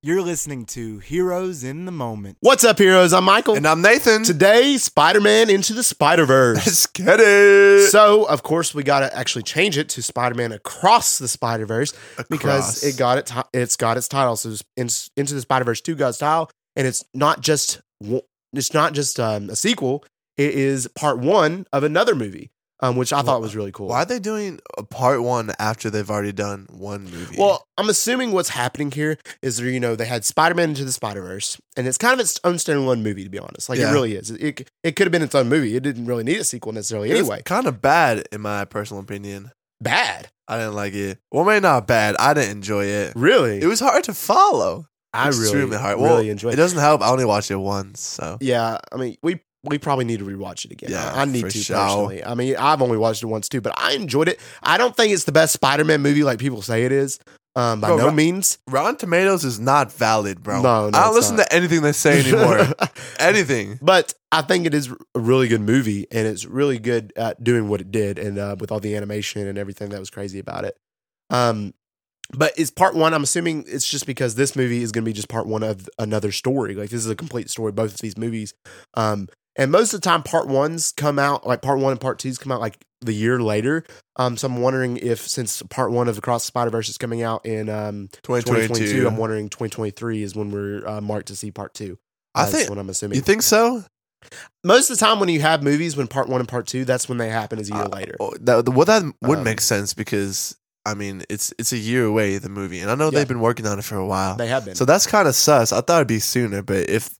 You're listening to Heroes in the Moment. What's up, heroes? I'm Michael. And I'm Nathan. Today, Spider-Man Into the Spider-Verse. Let's get it. So, of course, we got to actually change it to Spider-Man Across the Spider-Verse because it's got its title. So, Into the Spider-Verse 2 got its title, and it's not just a sequel. It is part one of another movie. Which I thought was really cool. Why are they doing a part one after they've already done one movie? Well, I'm assuming what's happening here is that, you know, they had Spider-Man Into the Spider-Verse, and it's kind of its own standalone movie, to be honest. Like, It really is. It could have been its own movie. It didn't really need a sequel necessarily anyway. It's kind of bad, in my personal opinion. Bad? I didn't like it. Well, maybe not bad. I didn't enjoy it. Really? It was hard to follow. I really enjoyed it. It doesn't help. I only watched it once, so. Yeah, I mean, we probably need to rewatch it again. Yeah, I need to personally. I mean, I've only watched it once too, but I enjoyed it. I don't think it's the best Spider-Man movie like people say it is. By no means. Rotten Tomatoes is not valid, bro. No, I don't listen to anything they say anymore. Anything. But I think it is a really good movie, and it's really good at doing what it did, and with all the animation and everything that was crazy about it. But it's part one. I'm assuming it's just because this movie is going to be just part one of another story. Like, this is a complete story, both of these movies. And most of the time, part one and part twos come out like the year later. So I'm wondering if, since part one of Across the Spider-Verse is coming out in 2022, I'm wondering 2023 is when we're marked to see part two. That's what I'm assuming. You think so? Most of the time when you have movies, when part one and part two, that's when they happen is a year later. That would make sense because, I mean, it's a year away, the movie. And I know they've been working on it for a while. They have been. So that's kind of sus. I thought it'd be sooner, but if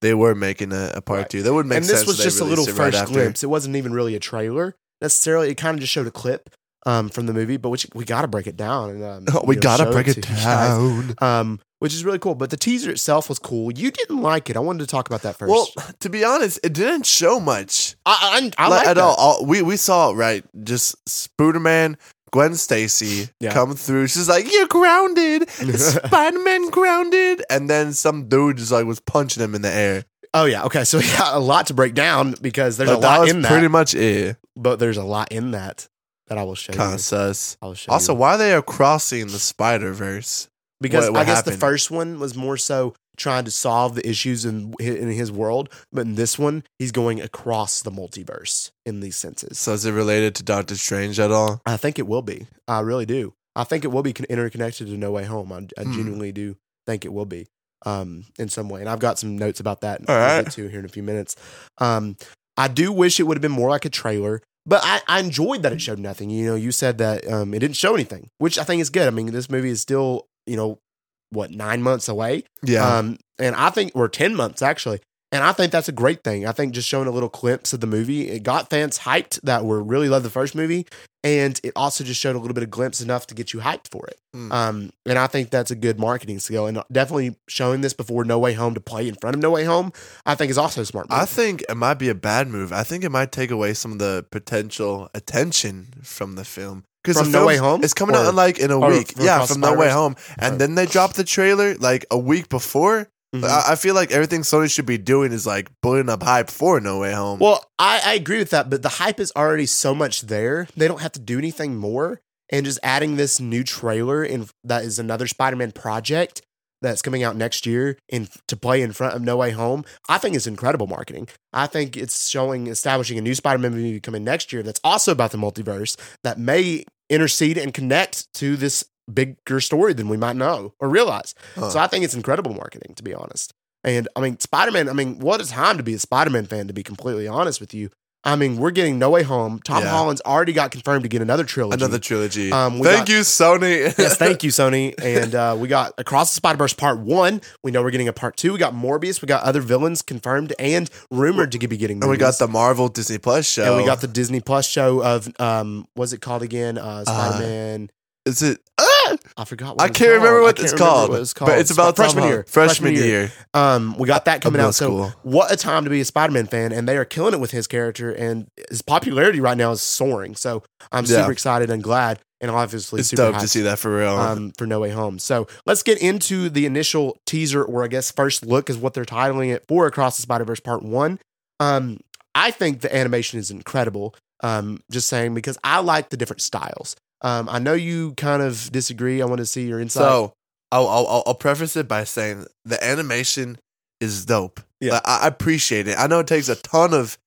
they were making a part two, that would make sense. And this was just a little first glimpse. It wasn't even really a trailer necessarily. It kind of just showed a clip from the movie, but we got to break it down. And we got to break it down. Which is really cool. But the teaser itself was cool. You didn't like it. I wanted to talk about that first. Well, to be honest, it didn't show much. I like at all. We saw it, right? Just Spider-Man, Gwen Stacy come through. She's like, "You're grounded, Spider-Man grounded," and then some dude just like was punching him in the air. Oh yeah, okay. So we got a lot to break down because there's a lot in that. That was pretty much it. But there's a lot in that I will show you. Kind of sus. Also, why they are crossing the Spider-Verse? Because I guess the first one was more so trying to solve the issues in his world, but in this one, he's going across the multiverse in these senses. So is it related to Doctor Strange at all? I think it will be. I really do. I think it will be interconnected to No Way Home. I genuinely do think it will be in some way. And I've got some notes about that I'll get to here in a few minutes. I do wish it would have been more like a trailer, but I enjoyed that it showed nothing. You know, you said that it didn't show anything, which I think is good. I mean, this movie is still, you know, 9 months away? Yeah. And I think we're 10 months actually. And I think that's a great thing. I think just showing a little glimpse of the movie, it got fans hyped that were really loved the first movie. And it also just showed a little bit of glimpse enough to get you hyped for it. And I think that's a good marketing skill. And definitely showing this before No Way Home to play in front of No Way Home, I think is also a smart move. I think it might be a bad move. I think it might take away some of the potential attention from the film. From No Way Home? It's coming out like in a week. Yeah, from No Way Home. And then they dropped the trailer like a week before. Mm-hmm. I feel like everything Sony should be doing is like building up hype for No Way Home. Well, I agree with that, but the hype is already so much there. They don't have to do anything more. And just adding this new trailer in that is another Spider-Man project that's coming out next year and to play in front of No Way Home, I think it's incredible marketing. I think it's establishing a new Spider-Man movie coming next year that's also about the multiverse that may intercede and connect to this bigger story than we might know or realize. So I think it's incredible marketing, to be honest. And I mean, Spider-Man, I mean, what a time to be a Spider-Man fan, to be completely honest with you. I mean, we're getting No Way Home. Tom Holland's already got confirmed to get another trilogy. Thank you, Sony. Yes, thank you, Sony. And we got Across the Spider-Verse Part 1. We know we're getting a Part 2. We got Morbius. We got other villains confirmed and rumored to be getting movies. And we got the Marvel Disney Plus show. And we got the Disney Plus show of, what's it called again? Spider-Man. Is it? I forgot what it's called. I can't remember what it's called. But it's about freshman year. We got that coming out. So what a time to be a Spider-Man fan. And they are killing it with his character. And his popularity right now is soaring. So I'm super excited and glad. And obviously it's super dope to see that for real. For No Way Home. So let's get into the initial teaser, or I guess first look is what they're titling it for, Across the Spider-Verse Part 1. I think the animation is incredible. Just saying, because I like the different styles. I know you kind of disagree. I want to see your insight. So I'll preface it by saying the animation is dope. Yeah. Like, I appreciate it. I know it takes a ton of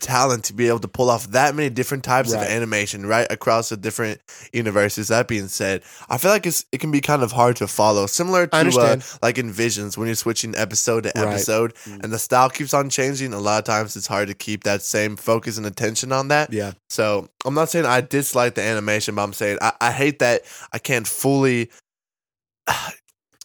talent to be able to pull off that many different types of animation right across the different universes. That being said, I feel like it can be kind of hard to follow, similar to like in Visions when you're switching episode to episode and the style keeps on changing. A lot of times it's hard to keep that same focus and attention on that. Yeah. So I'm not saying I dislike the animation, but I'm saying I hate that I can't fully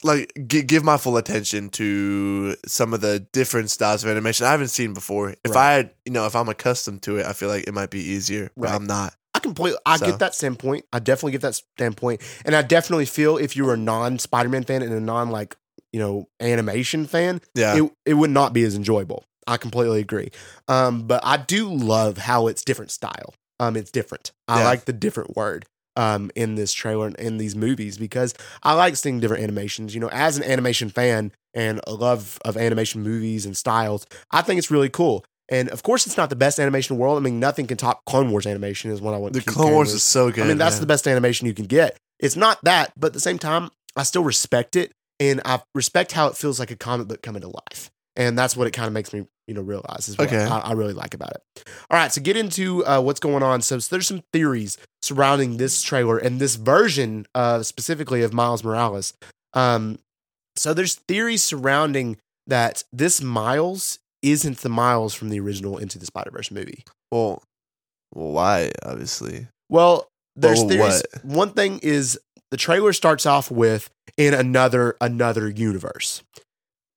like give my full attention to some of the different styles of animation I haven't seen before. If I, you know, if I'm accustomed to it, I feel like it might be easier. But I'm not. I get that standpoint. I definitely get that standpoint, and I definitely feel if you were a non-Spider-Man fan and a non like you know animation fan, it would not be as enjoyable. I completely agree. But I do love how it's different style. It's different. I like the different word. In this trailer and in these movies, because I like seeing different animations, you know, as an animation fan and a love of animation movies and styles, I think it's really cool. And of course it's not the best animation in the world. I mean, nothing can top Clone Wars animation is what I want. The Clone Wars is so good. I mean, that's the best animation you can get. It's not that, but at the same time, I still respect it. And I respect how it feels like a comic book coming to life. And that's what it kind of makes me, you know, realize is what I really like about it. All right, so get into what's going on. So there's some theories surrounding this trailer and this version specifically of Miles Morales. So there's theories surrounding that this Miles isn't the Miles from the original Into the Spider-Verse movie. Well, why, obviously? Well, there's theories. What? One thing is the trailer starts off with in another universe.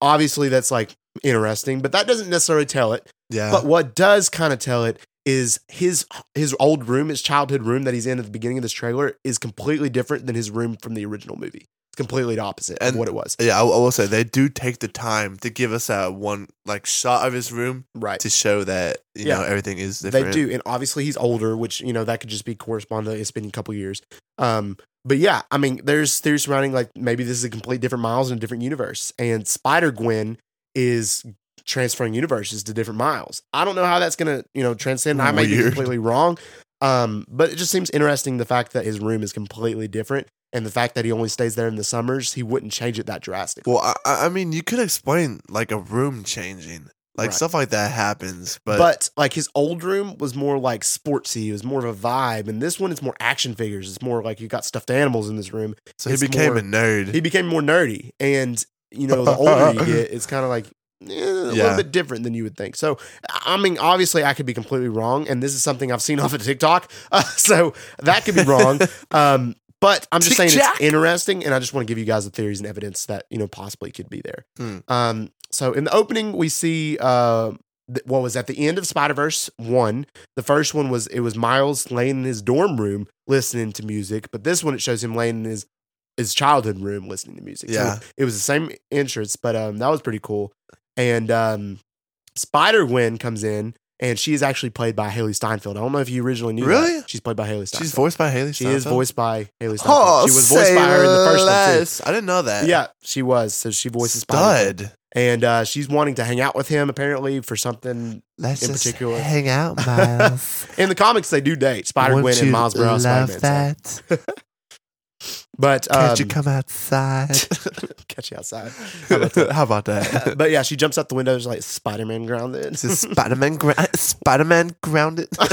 Obviously, that's like interesting, but that doesn't necessarily tell it. Yeah. But what does kind of tell it is his old room, his childhood room that he's in at the beginning of this trailer is completely different than his room from the original movie. It's completely the opposite of what it was. Yeah, I will say they do take the time to give us that one like shot of his room to show that you know everything is different. They do, and obviously he's older, which you know that could just be corresponding to it's been a couple years. But yeah, I mean, there's theories surrounding like maybe this is a complete different Miles in a different universe, and Spider-Gwen is transferring universes to different Miles. I don't know how that's gonna transcend. I may be completely wrong, but it just seems interesting the fact that his room is completely different and the fact that he only stays there in the summers. He wouldn't change it that drastically. Well, I mean, you could explain like a room changing. Like stuff like that happens, but like his old room was more like sportsy. It was more of a vibe, and this one it's more action figures. It's more like you got stuffed animals in this room. So it's a nerd. He became more nerdy, and you know the older you get, it's kind of like little bit different than you would think. So I mean, obviously, I could be completely wrong, and this is something I've seen off of TikTok, so that could be wrong. But I'm just saying it's interesting, and I just want to give you guys the theories and evidence that possibly could be there. So in the opening, we see what was at the end of Spider-Verse 1. The first one was Miles laying in his dorm room listening to music, but this one it shows him laying in his childhood room listening to music. Yeah, so it was the same entrance, but that was pretty cool. And Spider-Gwen comes in. And she is actually played by Hailee Steinfeld. I don't know if you originally knew that. She's played by Hailee Steinfeld. She's voiced by Hailee Steinfeld? She is voiced by Hailee Steinfeld. Oh, she was voiced by her in the first one, too. I didn't know that. Yeah, she was. So she voices Spider-Man. And she's wanting to hang out with him, apparently, for something in particular. Let's hang out, Miles. In the comics, they do date. Spider-Gwen and Miles Morales. I love that. So. But can't you come outside? Catch you outside. How about that? But yeah, she jumps out the window. She's like Spider-Man grounded. Spider-Man grounded. Why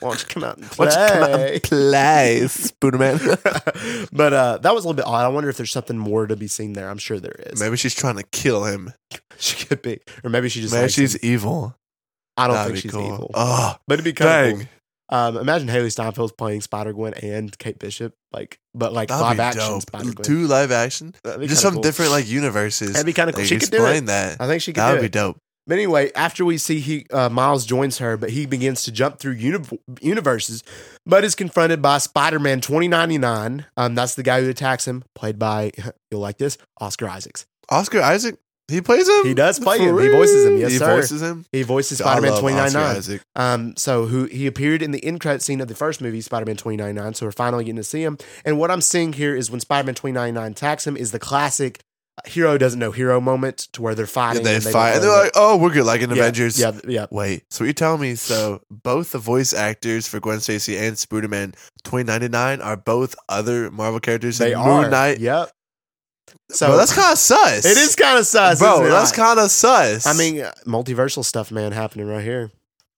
don't you come out and play? Spider-Man. But that was a little bit odd. I wonder if there's something more to be seen there. I'm sure there is. Maybe she's trying to kill him. She could be, or maybe she just. Maybe she's evil. I don't think she's evil. Oh, but it'd be kind of cool. Imagine Hailee Steinfeld's playing Spider-Gwen and Kate Bishop, but live action Spider-Gwen. Two live action, just some different like universes. That'd be kind of cool. She could explain that. I think she could. That would be dope. But anyway, after we see Miles joins her, but he begins to jump through universes, but is confronted by Spider-Man 2099. That's the guy who attacks him, played by you'll like this Oscar Isaac. Oscar Isaac. He plays him? He does play him. He voices him. Yes, sir. He voices him? He voices Spider-Man 2099. So he appeared in the end credit scene of the first movie, Spider-Man 2099. So we're finally getting to see him. And what I'm seeing here is when Spider-Man 2099 attacks him is the classic hero doesn't know hero moment to where they're fighting. Yeah, they fight. And they're like, oh, we're good. Like in Avengers. Yeah. Wait. So you're telling me, so both the voice actors for Gwen Stacy and Spider-Man 2099 are both other Marvel characters in Moon Knight? Yep. So that's kind of sus. It is kind of sus, bro. That's kind of sus. I mean, multiversal stuff, man, happening right here.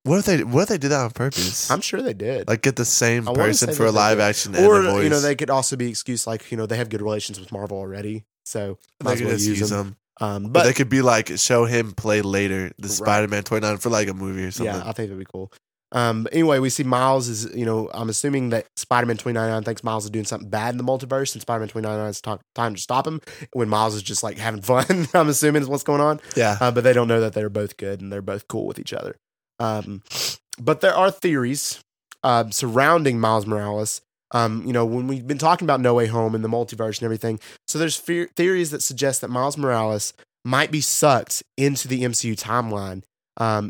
What if they did that on purpose? I'm sure they did. Like, get the same person for a live action and a voice. You know, they could also be excused, like, you know, they have good relations with Marvel already, so they could just use them. But they could be like, show him play later the Spider-Man 2099 for like a movie or something. Yeah, I think that'd be cool. But anyway, we see Miles is, you know, I'm assuming that Spider-Man 2099 thinks Miles is doing something bad in the multiverse, and Spider-Man 2099's time to stop him, when Miles is just like having fun, I'm assuming is what's going on. Yeah. But they don't know that they're both good and they're both cool with each other. But there are theories surrounding Miles Morales. You know, when we've been talking about No Way Home and the multiverse and everything, so there's theories that suggest that Miles Morales might be sucked into the MCU timeline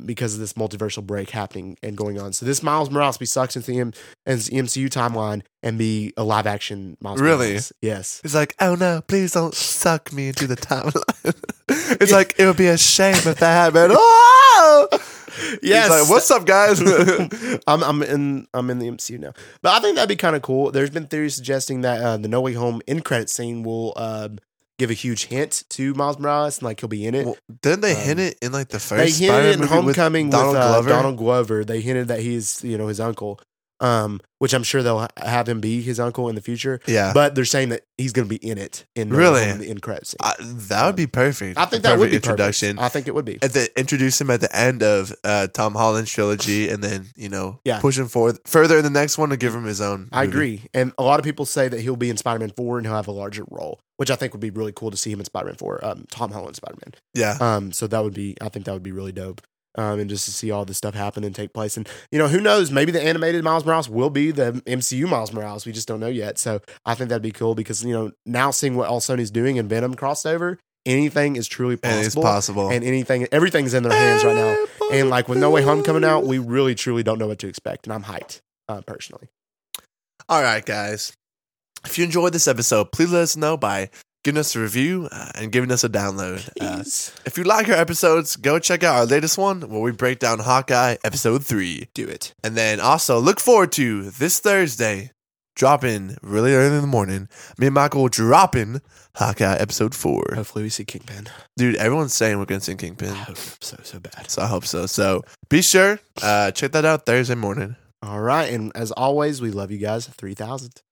because of this multiversal break happening and going on. So this Miles Morales be sucked into the MCU timeline and be a live action Miles Morales. Yes. It's like, oh no, please don't suck me into the timeline. It's like, it would be a shame if that happened. Oh! Yes. He's like, what's up, guys? I'm in the MCU now. But I think that'd be kind of cool. There's been theories suggesting that the No Way Home end credit scene will give a huge hint to Miles Morales, and like he'll be in it. Well, didn't they hint it in like the first? They hinted in Homecoming with Donald Glover. They hinted that he's, you know, his uncle, which I'm sure they'll have him be his uncle in the future. Yeah, but they're saying that he's going to be in it in the end credits. That would be perfect. I think that would be introduction. Perfect. I think it would be. Introduce him at the end of Tom Holland's trilogy, and then, you know, push him forward further in the next one to give him his own movie. I agree, and a lot of people say that he'll be in Spider-Man 4 and he'll have a larger role, which I think would be really cool to see him in Spider-Man 4, Tom Holland Spider-Man. Yeah. So that would be, I think that would be really dope. And just to see all this stuff happen and take place. And, you know, who knows? Maybe the animated Miles Morales will be the MCU Miles Morales. We just don't know yet. So I think that'd be cool because, you know, now seeing what all Sony's doing in Venom crossover, anything is truly possible. It's possible. And everything's in their hands right now. And like with No Way Home coming out, we really truly don't know what to expect. And I'm hyped, personally. All right, guys. If you enjoyed this episode, please let us know by giving us a review and giving us a download. If you like our episodes, go check out our latest one where we break down Hawkeye episode 3. Do it. And then also look forward to this Thursday, dropping really early in the morning, me and Michael dropping Hawkeye episode 4. Hopefully we see Kingpin. Dude, everyone's saying we're going to see Kingpin. I hope so bad. So I hope so. So be sure, check that out Thursday morning. All right. And as always, we love you guys 3,000.